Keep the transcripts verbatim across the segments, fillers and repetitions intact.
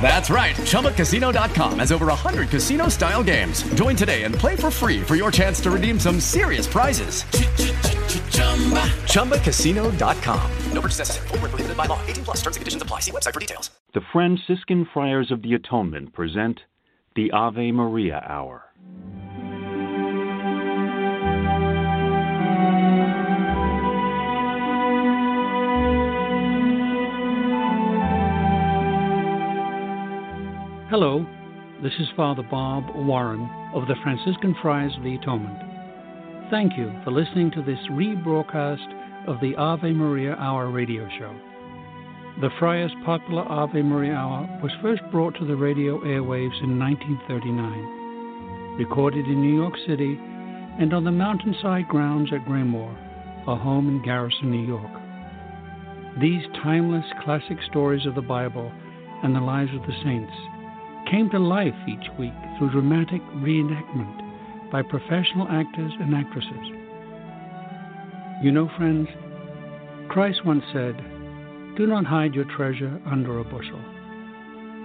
That's right. Chumba Casino dot com has over one hundred casino-style games. Join today and play for free for your chance to redeem some serious prizes. Chumba Casino dot com. No purchase necessary. Void where prohibited by law. eighteen plus terms and conditions apply. See website for details. The Franciscan Friars of the Atonement present the Ave Maria Hour. Hello, this is Father Bob Warren of the Franciscan Friars of the Atonement. Thank you for listening to this rebroadcast of the Ave Maria Hour radio show. The Friars' popular Ave Maria Hour was first brought to the radio airwaves in nineteen thirty-nine, recorded in New York City and on the mountainside grounds at Graymoor, a home in Garrison, New York. These timeless classic stories of the Bible and the lives of the saints came to life each week through dramatic reenactment by professional actors and actresses. You know, friends, Christ once said, "Do not hide your treasure under a bushel."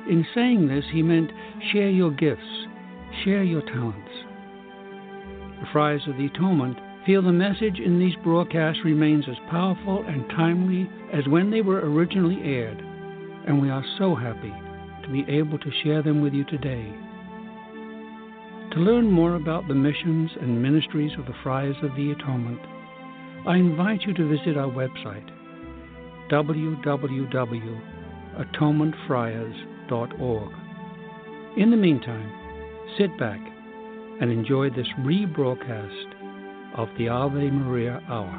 In saying this, he meant share your gifts, share your talents. The Friars of the Atonement feel the message in these broadcasts remains as powerful and timely as when they were originally aired, and we are so happy to be able to share them with you today. To learn more about the missions and ministries of the Friars of the Atonement, I invite you to visit our website, w w w dot atonement friars dot org. In the meantime, sit back and enjoy this rebroadcast of the Ave Maria Hour.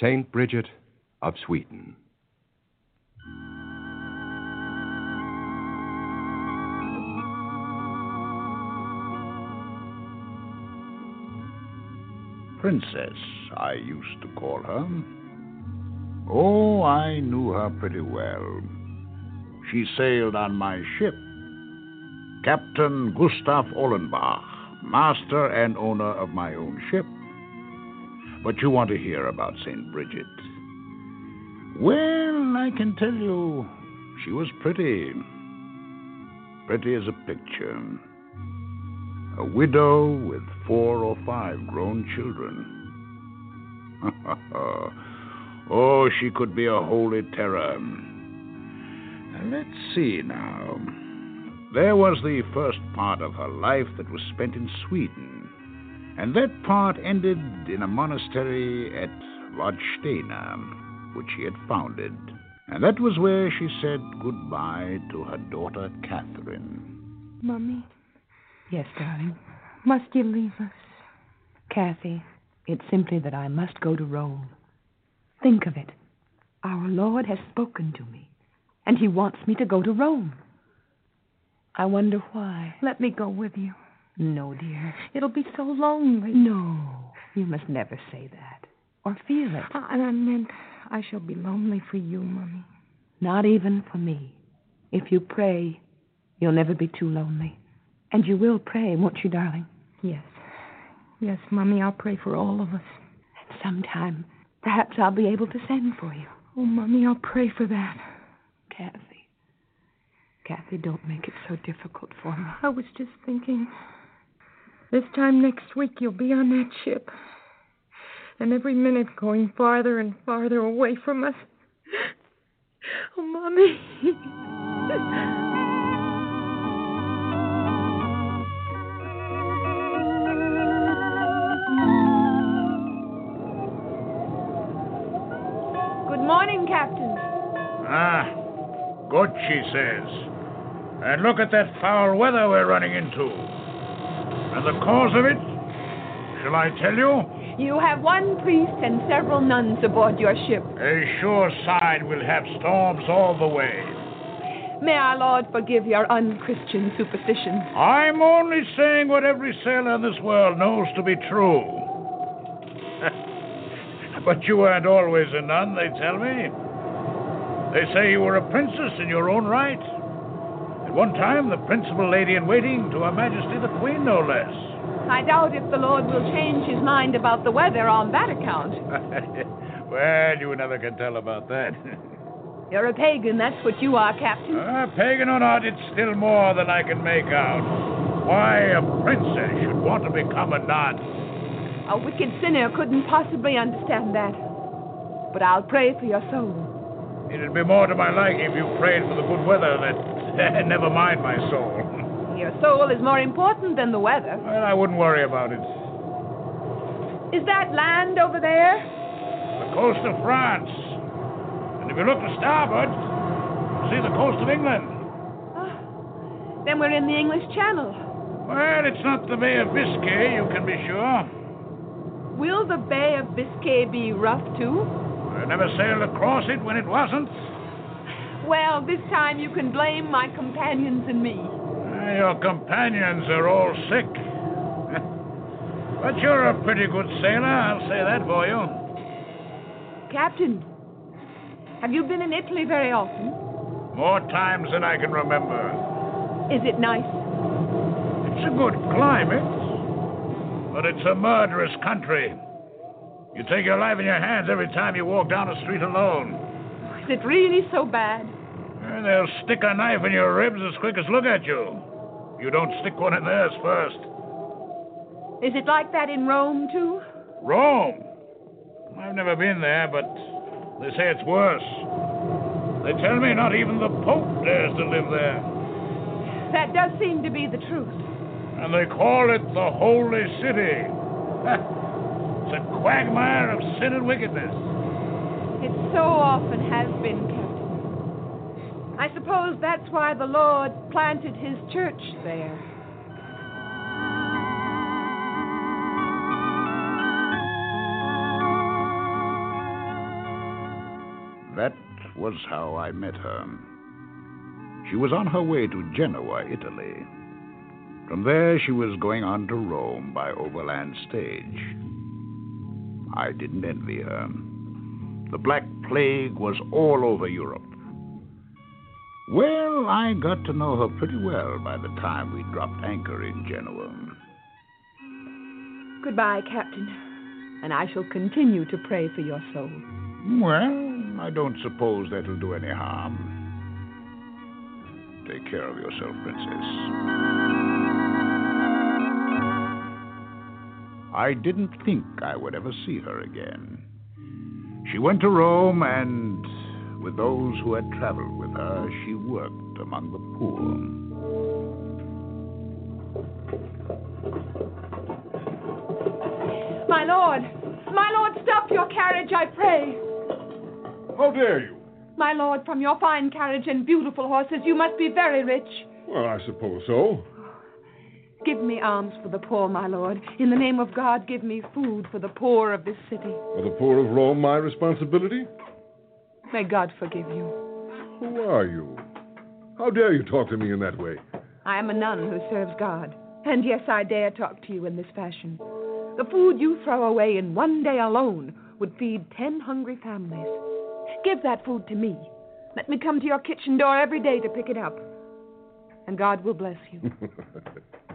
Saint Bridget of Sweden. Princess, I used to call her. Oh, I knew her pretty well. She sailed on my ship, Captain Gustav Olenbach, master and owner of my own ship. But you want to hear about Saint Bridget. Well, I can tell you, she was pretty. Pretty as a picture. A widow with four or five grown children. Oh, she could be a holy terror. Let's see now. There was the first part of her life that was spent in Sweden. And that part ended in a monastery at Vadstena, which she had founded. And that was where she said goodbye to her daughter, Catherine. Mummy? Yes, darling? Must you leave us? Kathy, it's simply that I must go to Rome. Think of it. Our Lord has spoken to me, and he wants me to go to Rome. I wonder why. Let me go with you. No, dear. It'll be so lonely. No, you must never say that or feel it. I, I meant I shall be lonely for you, Mummy. Not even for me. If you pray, you'll never be too lonely. And you will pray, won't you, darling? Yes. Yes, Mummy, I'll pray for all of us. And sometime, perhaps I'll be able to send for you. Oh, Mummy, I'll pray for that. Kathy. Kathy, don't make it so difficult for me. I was just thinking, this time next week, you'll be on that ship. And every minute going farther and farther away from us. Oh, Mommy. Good morning, Captain. Ah, good, she says. And look at that foul weather we're running into. And the cause of it? Shall I tell you? You have one priest and several nuns aboard your ship. A sure sign we'll have storms all the way. May our Lord forgive your unchristian superstitions. I'm only saying what every sailor in this world knows to be true. But you weren't always a nun, they tell me. They say you were a princess in your own right. At one time, the principal lady-in-waiting to Her Majesty the Queen, no less. I doubt if the Lord will change his mind about the weather on that account. Well, you never can tell about that. You're a pagan, that's what you are, Captain. Uh, pagan or not, it's still more than I can make out. Why a princess should want to become a nun. A wicked sinner couldn't possibly understand that. But I'll pray for your soul. It'd be more to my liking if you prayed for the good weather that... Never mind my soul. Your soul is more important than the weather. Well, I wouldn't worry about it. Is that land over there? The coast of France. If you look to starboard, you'll see the coast of England. Oh, then we're in the English Channel. Well, it's not the Bay of Biscay, you can be sure. Will the Bay of Biscay be rough, too? I never sailed across it when it wasn't. Well, this time you can blame my companions and me. Uh, your companions are all sick. But you're a pretty good sailor, I'll say that for you. Captain... have you been in Italy very often? More times than I can remember. Is it nice? It's a good climate, but it's a murderous country. You take your life in your hands every time you walk down a street alone. Is it really so bad? And they'll stick a knife in your ribs as quick as look at you. You don't stick one in theirs first. Is it like that in Rome, too? Rome? I've never been there, but... they say it's worse. They tell me not even the Pope dares to live there. That does seem to be the truth. And they call it the Holy City. It's a quagmire of sin and wickedness. It so often has been, Captain. I suppose that's why the Lord planted his church there. That was how I met her. She was on her way to Genoa, Italy. From there, she was going on to Rome by overland stage. I didn't envy her. The Black Plague was all over Europe. Well, I got to know her pretty well by the time we dropped anchor in Genoa. Goodbye, Captain, and I shall continue to pray for your soul. Well... I don't suppose that'll do any harm. Take care of yourself, Princess. I didn't think I would ever see her again. She went to Rome, and with those who had traveled with her, she worked among the poor. My lord! My lord, stop your carriage, I pray! How dare you? My lord, from your fine carriage and beautiful horses, you must be very rich. Well, I suppose so. Give me alms for the poor, my lord. In the name of God, give me food for the poor of this city. Are the poor of Rome my responsibility? May God forgive you. Who are you? How dare you talk to me in that way? I am a nun who serves God. And yes, I dare talk to you in this fashion. The food you throw away in one day alone would feed ten hungry families. Give that food to me. Let me come to your kitchen door every day to pick it up. And God will bless you.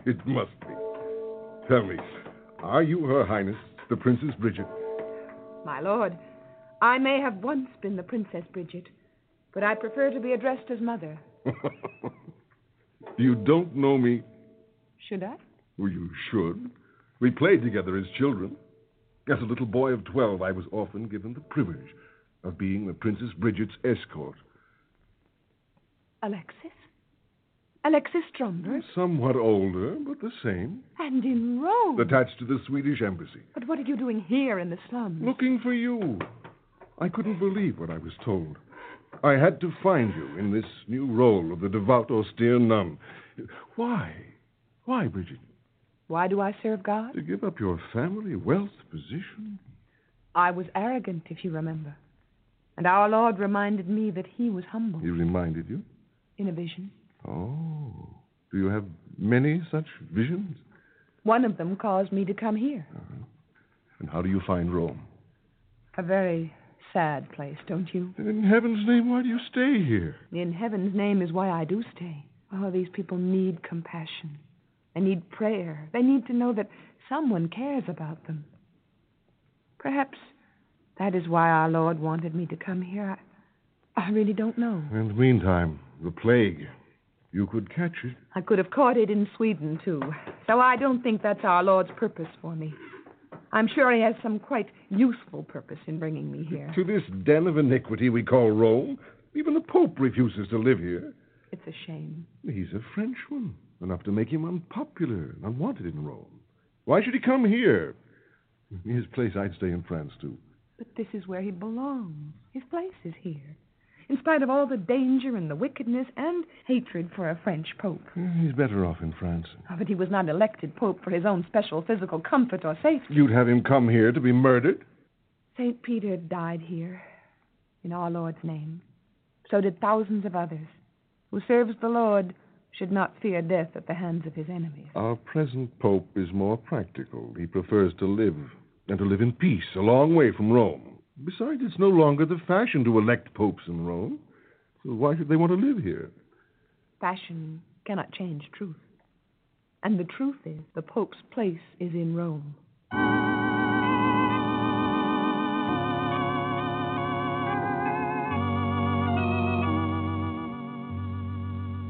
It must be. Tell me, are you Her Highness, the Princess Bridget? My lord, I may have once been the Princess Bridget, but I prefer to be addressed as Mother. You don't know me. Should I? Well, you should. We played together as children. As a little boy of twelve, I was often given the privilege... of being the Princess Bridget's escort. Alexis? Alexis Stromberg? Somewhat older, but the same. And in Rome? Attached to the Swedish embassy. But what are you doing here in the slums? Looking for you. I couldn't believe what I was told. I had to find you in this new role of the devout, austere nun. Why? Why, Bridget? Why do I serve God? To give up your family, wealth, position. I was arrogant, if you remember. And our Lord reminded me that he was humble. He reminded you? in a vision. Oh. Do you have many such visions? One of them caused me to come here. Uh-huh. And how do you find Rome? A very sad place, don't you? And in heaven's name, why do you stay here? In heaven's name is why I do stay. Oh, these people need compassion. They need prayer. They need to know that someone cares about them. Perhaps that is why our Lord wanted me to come here. I, I really don't know. In the meantime, the plague, you could catch it. I could have caught it in Sweden, too. So I don't think that's our Lord's purpose for me. I'm sure he has some quite useful purpose in bringing me here. To this den of iniquity we call Rome, even the Pope refuses to live here. It's a shame. He's a Frenchman, enough to make him unpopular and unwanted in Rome. Why should he come here? In his place, I'd stay in France, too. But this is where he belongs. His place is here. In spite of all the danger and the wickedness and hatred for a French pope. He's better off in France. Oh, but he was not elected pope for his own special physical comfort or safety. You'd have him come here to be murdered? Saint Peter died here, in our Lord's name. So did thousands of others. Who serves the Lord should not fear death at the hands of his enemies. Our present pope is more practical. He prefers to live, and to live in peace, a long way from Rome. Besides, it's no longer the fashion to elect popes in Rome. So why should they want to live here? Fashion cannot change truth. And the truth is, the pope's place is in Rome.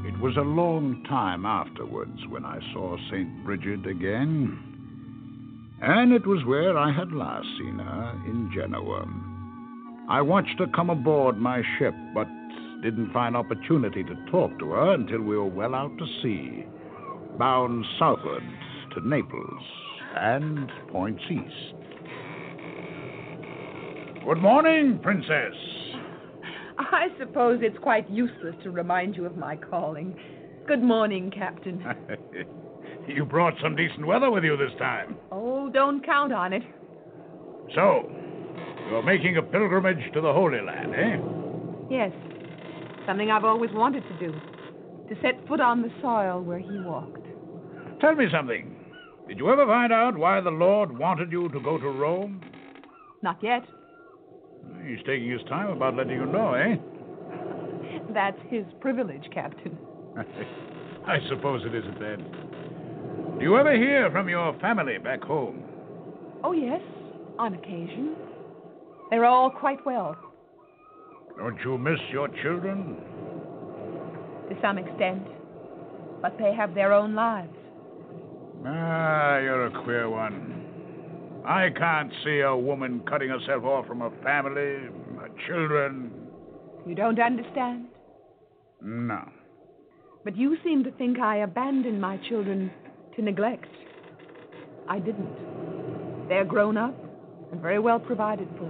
It was a long time afterwards when I saw Saint Bridget again. And it was where I had last seen her, in Genoa. I watched her come aboard my ship, but didn't find opportunity to talk to her until we were well out to sea, bound southward to Naples and points east. Good morning, Princess. I suppose it's quite useless to remind you of my calling. Good morning, Captain. You brought some decent weather with you this time. Oh, don't count on it. So, you're making a pilgrimage to the Holy Land, eh? Yes. Something I've always wanted to do. To set foot on the soil where he walked. Tell me something. Did you ever find out why the Lord wanted you to go to Rome? Not yet. He's taking his time about letting you know, eh? That's his privilege, Captain. I suppose it isn't then. Do you ever hear from your family back home? Oh, yes, on occasion. They're all quite well. Don't you miss your children? To some extent. But they have their own lives. Ah, you're a queer one. I can't see a woman cutting herself off from her family, her children. You don't understand? No. But you seem to think I abandoned my children to neglect. I didn't. They're grown up and very well provided for.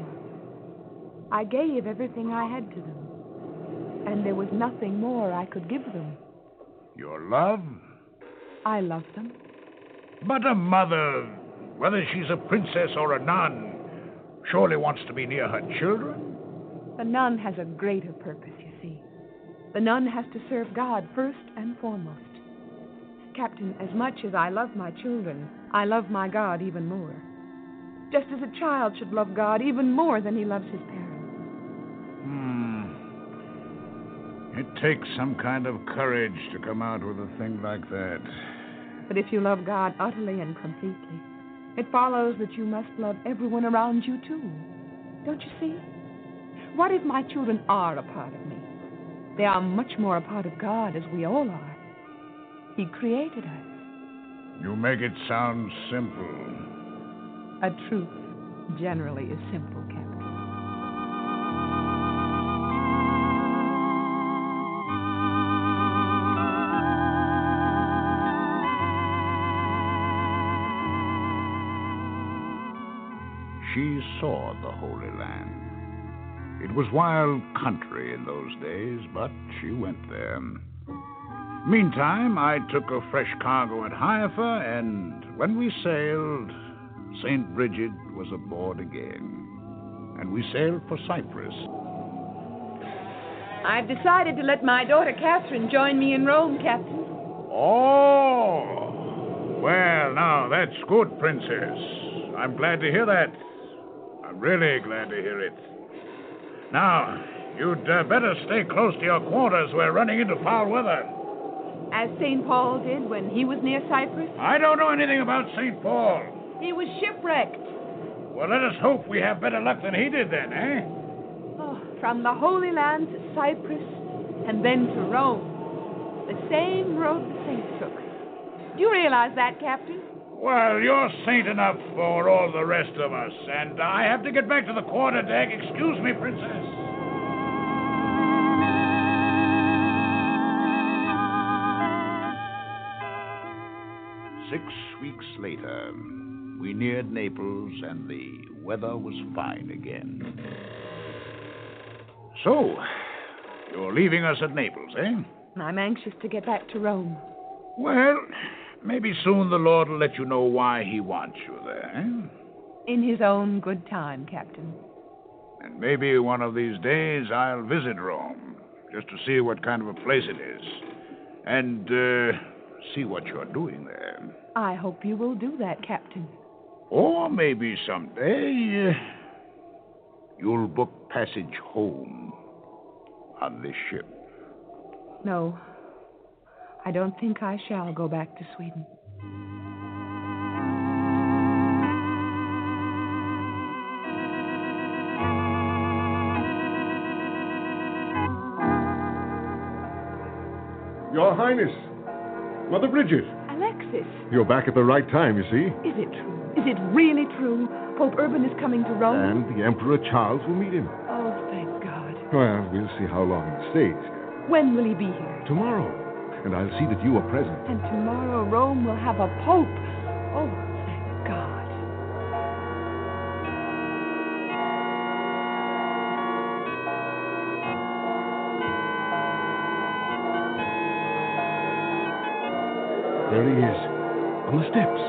I gave everything I had to them, and there was nothing more I could give them. Your love? I love them. But a mother, whether she's a princess or a nun, surely wants to be near her children. The nun has a greater purpose, you see. The nun has to serve God first and foremost. Captain, as much as I love my children, I love my God even more. Just as a child should love God even more than he loves his parents. Hmm. It takes some kind of courage to come out with a thing like that. But if you love God utterly and completely, it follows that you must love everyone around you, too. Don't you see? What if my children are a part of me? They are much more a part of God, as we all are. He created us. You make it sound simple. A truth generally is simple, Captain. She saw the Holy Land. It was wild country in those days, but she went there. Meantime, I took a fresh cargo at Haifa, and when we sailed, Saint Bridget was aboard again. And we sailed for Cyprus. I've decided to let my daughter Catherine join me in Rome, Captain. Oh. Well, now, that's good, Princess. I'm glad to hear that. I'm really glad to hear it. Now, you'd uh, better stay close to your quarters. We're running into foul weather. As Saint Paul did when he was near Cyprus? I don't know anything about Saint Paul. He was shipwrecked. Well, let us hope we have better luck than he did then, eh? Oh, from the Holy Land to Cyprus and then to Rome. The same road the saints took. Do you realize that, Captain? Well, you're saint enough for all the rest of us, and I have to get back to the quarter deck. Excuse me, Princess. Six weeks later, we neared Naples, and the weather was fine again. So, you're leaving us at Naples, eh? I'm anxious to get back to Rome. Well, maybe soon the Lord will let you know why he wants you there, eh? In his own good time, Captain. And maybe one of these days I'll visit Rome, just to see what kind of a place it is. And, uh, see what you're doing there. I hope you will do that, Captain. Or maybe someday uh, you'll book passage home on this ship. No, I don't think I shall go back to Sweden. Your Highness, Mother Bridget. Alexis. You're back at the right time, you see. Is it true? Is it really true? Pope Urban is coming to Rome? And the Emperor Charles will meet him. Oh, thank God. Well, we'll see how long he stays. When will he be here? Tomorrow. And I'll see that you are present. And tomorrow Rome will have a pope. Oh, thank God. There he is, on the steps.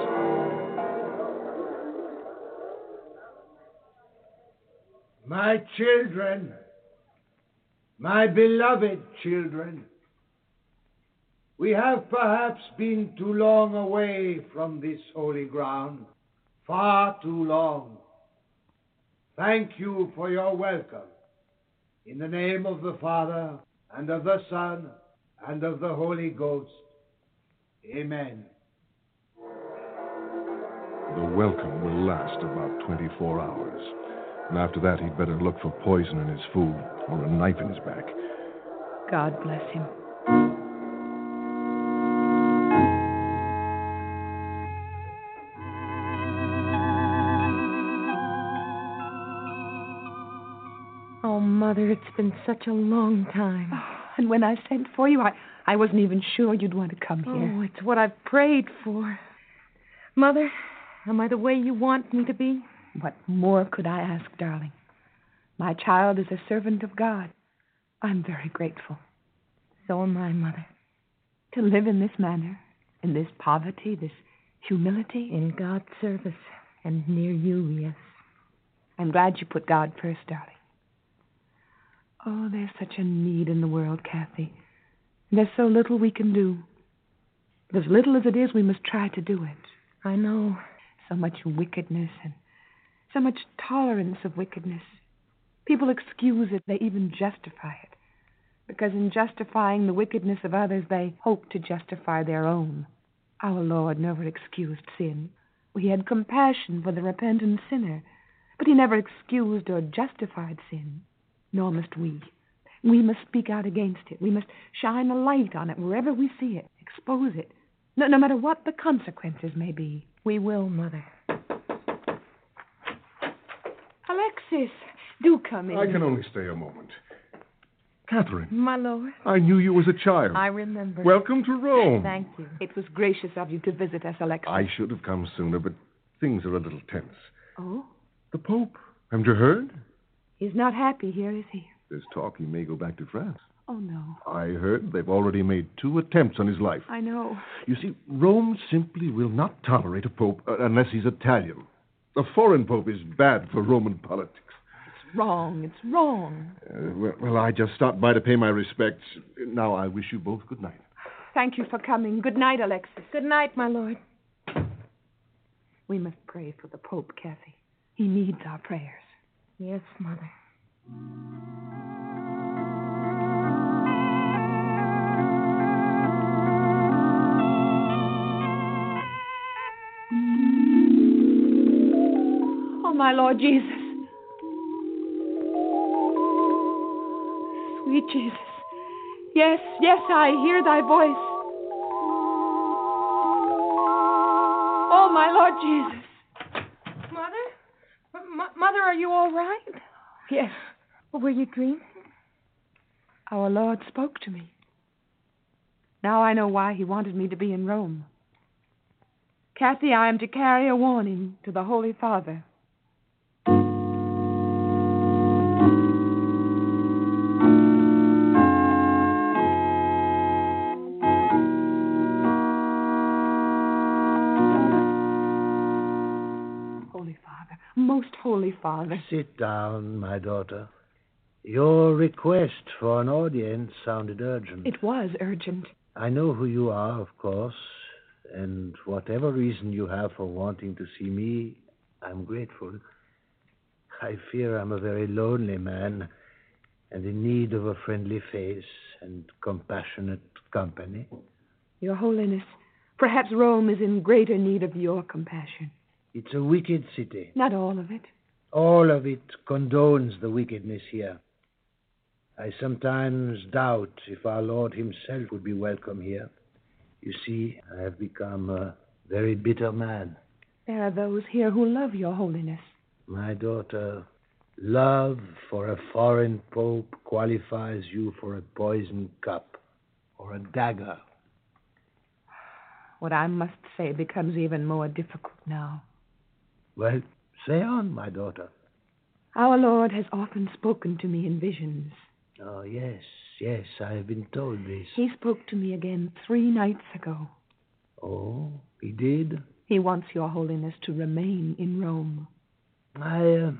My children, my beloved children, we have perhaps been too long away from this holy ground, far too long. Thank you for your welcome. In the name of the Father, and of the Son, and of the Holy Ghost. Amen. The welcome will last about twenty-four hours. And after that, he'd better look for poison in his food or a knife in his back. God bless him. Mother, it's been such a long time. Oh, and when I sent for you, I, I wasn't even sure you'd want to come here. Oh, it's what I've prayed for. Mother, am I the way you want me to be? What more could I ask, darling? My child is a servant of God. I'm very grateful. So am I, Mother. To live in this manner, in this poverty, this humility. In God's service, and near you, yes. I'm glad you put God first, darling. Oh, there's such a need in the world, Kathy. There's so little we can do. But as little as it is, we must try to do it. I know. So much wickedness and so much tolerance of wickedness. People excuse it. They even justify it. Because in justifying the wickedness of others, they hope to justify their own. Our Lord never excused sin. He had compassion for the repentant sinner, but he never excused or justified sin. Nor must we. We must speak out against it. We must shine a light on it wherever we see it, expose it. No, no matter what the consequences may be. We will, Mother. Alexis, do come in. I can only stay a moment. Catherine. My lord. I knew you as a child. I remember. Welcome to Rome. Thank you. It was gracious of you to visit us, Alexis. I should have come sooner, but things are a little tense. Oh? The Pope. Haven't you heard? He's not happy here, is he? There's talk he may go back to France. Oh, no. I heard they've already made two attempts on his life. I know. You see, Rome simply will not tolerate a pope uh, unless he's Italian. A foreign pope is bad for Roman politics. wrong. It's wrong. Uh, well, I just stopped by to pay my respects. Now I wish you both good night. Thank you for coming. Good night, Alexis. Good night, my lord. We must pray for the Pope, Kathy. He needs our prayers. Yes, Mother. Oh, my Lord Jesus. Sweet Jesus. Yes, yes, I hear thy voice. Oh, my Lord Jesus. Mother? M- Mother, are you all right? Yes. Were you dreaming? Our Lord spoke to me. Now I know why he wanted me to be in Rome. Kathy, I am to carry a warning to the Holy Father. Holy Father. Sit down, my daughter. Your request for an audience sounded urgent. It was urgent. I know who you are, of course, and whatever reason you have for wanting to see me, I'm grateful. I fear I'm a very lonely man and in need of a friendly face and compassionate company. Your Holiness, perhaps Rome is in greater need of your compassion. It's a wicked city. Not all of it. All of it condones the wickedness here. I sometimes doubt if our Lord himself would be welcome here. You see, I have become a very bitter man. There are those here who love your holiness. My daughter, love for a foreign pope qualifies you for a poisoned cup or a dagger. What I must say becomes even more difficult now. Well, say on, my daughter. Our Lord has often spoken to me in visions. Oh, yes, yes, I have been told this. He spoke to me again three nights ago. Oh, he did? He wants your holiness to remain in Rome. I, uh,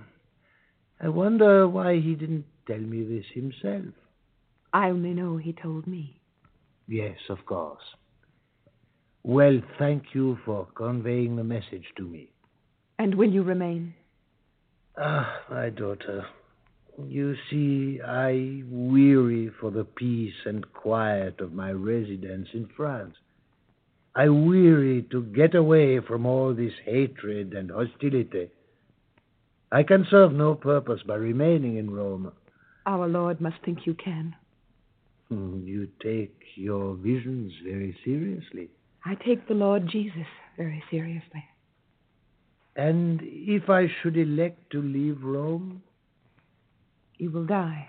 I wonder why he didn't tell me this himself. I only know he told me. Yes, of course. Well, thank you for conveying the message to me. And will you remain? Ah, my daughter, you see, I weary for the peace and quiet of my residence in France. I weary to get away from all this hatred and hostility. I can serve no purpose by remaining in Rome. Our Lord must think you can. You take your visions very seriously. I take the Lord Jesus very seriously. And if I should elect to leave Rome? You will die.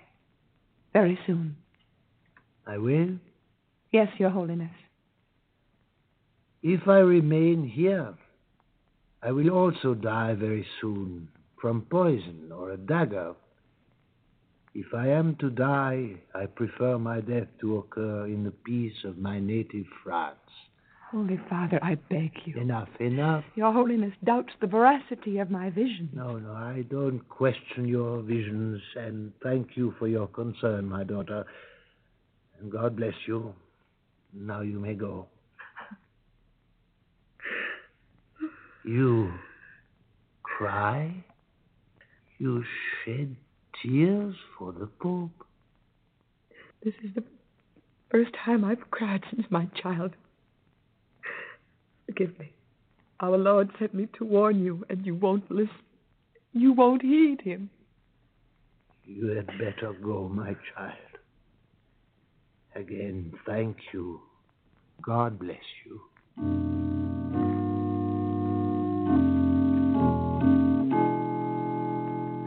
Very soon. I will? Yes, Your Holiness. If I remain here, I will also die very soon from poison or a dagger. If I am to die, I prefer my death to occur in the peace of my native France. Holy Father, I beg you. Enough, enough. Your Holiness doubts the veracity of my vision. No, no, I don't question your visions, and thank you for your concern, my daughter. And God bless you. Now you may go. You cry? You shed tears for the Pope? This is the first time I've cried since my childhood. Forgive me. Our Lord sent me to warn you, and you won't listen. You won't heed him. You had better go, my child. Again, thank you. God bless you.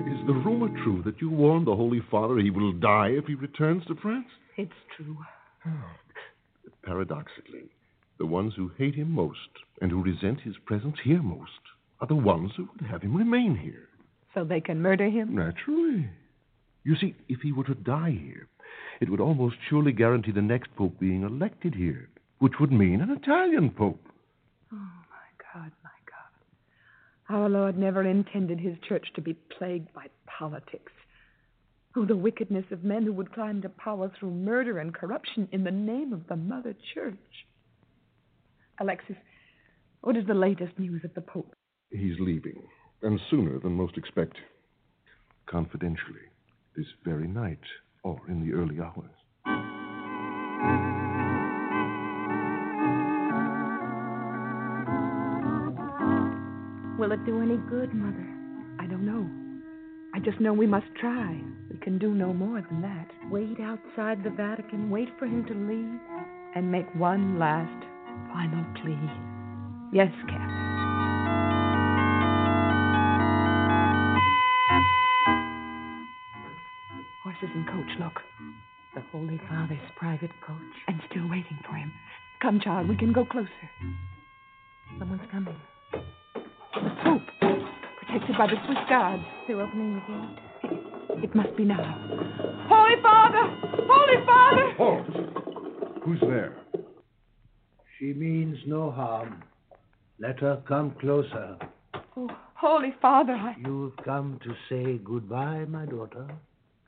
Is the rumor true that you warned the Holy Father he will die if he returns to France? It's true. Oh. Paradoxically, the ones who hate him most and who resent his presence here most are the ones who would have him remain here. So they can murder him? Naturally. You see, if he were to die here, it would almost surely guarantee the next pope being elected here, which would mean an Italian pope. Oh, my God, my God. Our Lord never intended his church to be plagued by politics, of the wickedness of men who would climb to power through murder and corruption in the name of the Mother Church. Alexis, what is the latest news of the Pope? He's leaving, and sooner than most expect. Confidentially, this very night, or in the early hours. Will it do any good, Mother? I don't know. I just know we must try. We can do no more than that. Wait outside the Vatican, wait for him to leave, and make one last, final plea. Yes, Captain. Horses and coach, look. The Holy Father's private coach. And still waiting for him. Come, child, we can go closer. Someone's coming. The Pope, protected by the Swiss guards. They're opening the gate. It, it must be now. Holy Father! Holy Father! Halt! Who's there? She means no harm. Let her come closer. Oh, Holy Father, I... You've come to say goodbye, my daughter.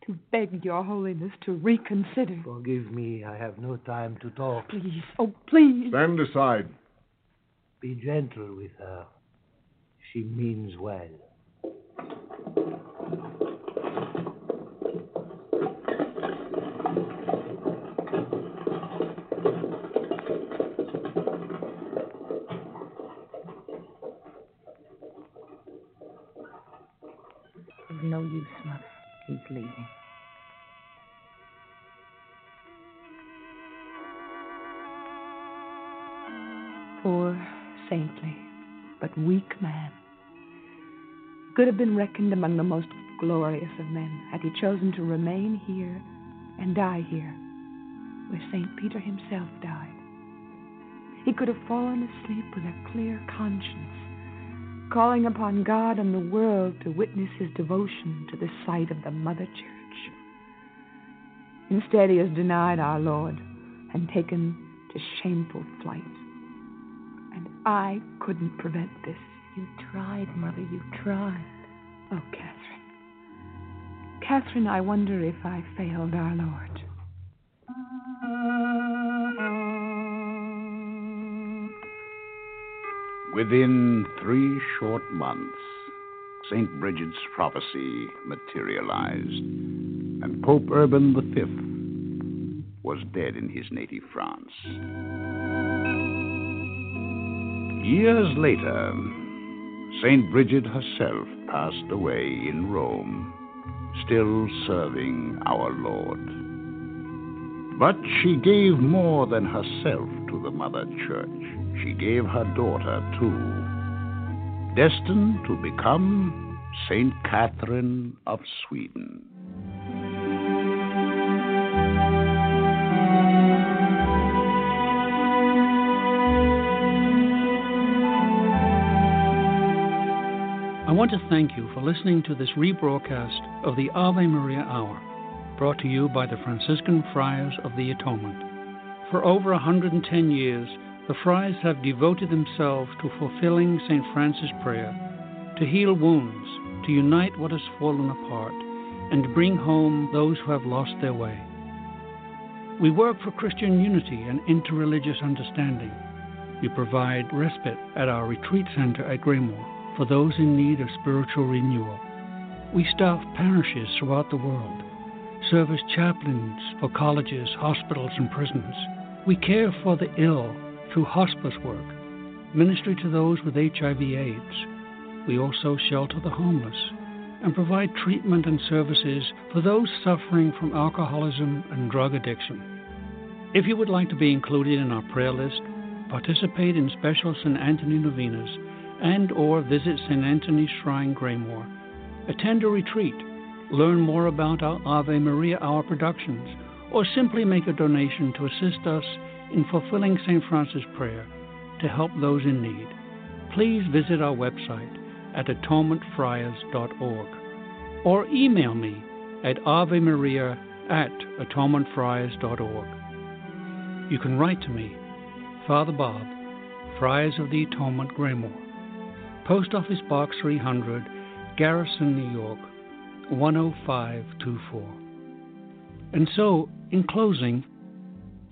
To beg your holiness to reconsider. Forgive me, I have no time to talk. Please, oh, please. Stand aside. Be gentle with her. She means well. There's no use, Mother. He's leaving. Poor, saintly, but weak man. Could have been reckoned among the most glorious of men had he chosen to remain here and die here, where Saint Peter himself died. He could have fallen asleep with a clear conscience, calling upon God and the world to witness his devotion to the sight of the Mother Church. Instead, he has denied our Lord and taken to shameful flight. And I couldn't prevent this. You tried, Mother, you tried. Oh, Catherine. Catherine, I wonder if I failed our Lord. Within three short months, Saint Bridget's prophecy materialized, and Pope Urban the Fifth was dead in his native France. Years later, Saint Bridget herself passed away in Rome, still serving our Lord. But she gave more than herself to the Mother Church. She gave her daughter, too, destined to become Saint Catherine of Sweden. I want to thank you for listening to this rebroadcast of the Ave Maria Hour, brought to you by the Franciscan Friars of the Atonement. For over one hundred ten years, the friars have devoted themselves to fulfilling Saint Francis' prayer, to heal wounds, to unite what has fallen apart, and to bring home those who have lost their way. We work for Christian unity and interreligious understanding. We provide respite at our retreat center at Graymoor for those in need of spiritual renewal. We staff parishes throughout the world, serve as chaplains for colleges, hospitals, and prisons. We care for the ill through hospice work, ministry to those with H I V AIDS. We also shelter the homeless and provide treatment and services for those suffering from alcoholism and drug addiction. If you would like to be included in our prayer list, participate in special Saint Anthony Novenas, and or visit Saint Anthony's Shrine, Graymoor. Attend a retreat, learn more about our Ave Maria Hour productions, or simply make a donation to assist us in fulfilling Saint Francis' prayer to help those in need. Please visit our website at atonement friars dot org or email me at ave maria at atonement friars dot org. You can write to me, Father Bob, Friars of the Atonement, Graymoor, Post Office Box three hundred, Garrison, New York, one oh five twenty-four. And so, in closing,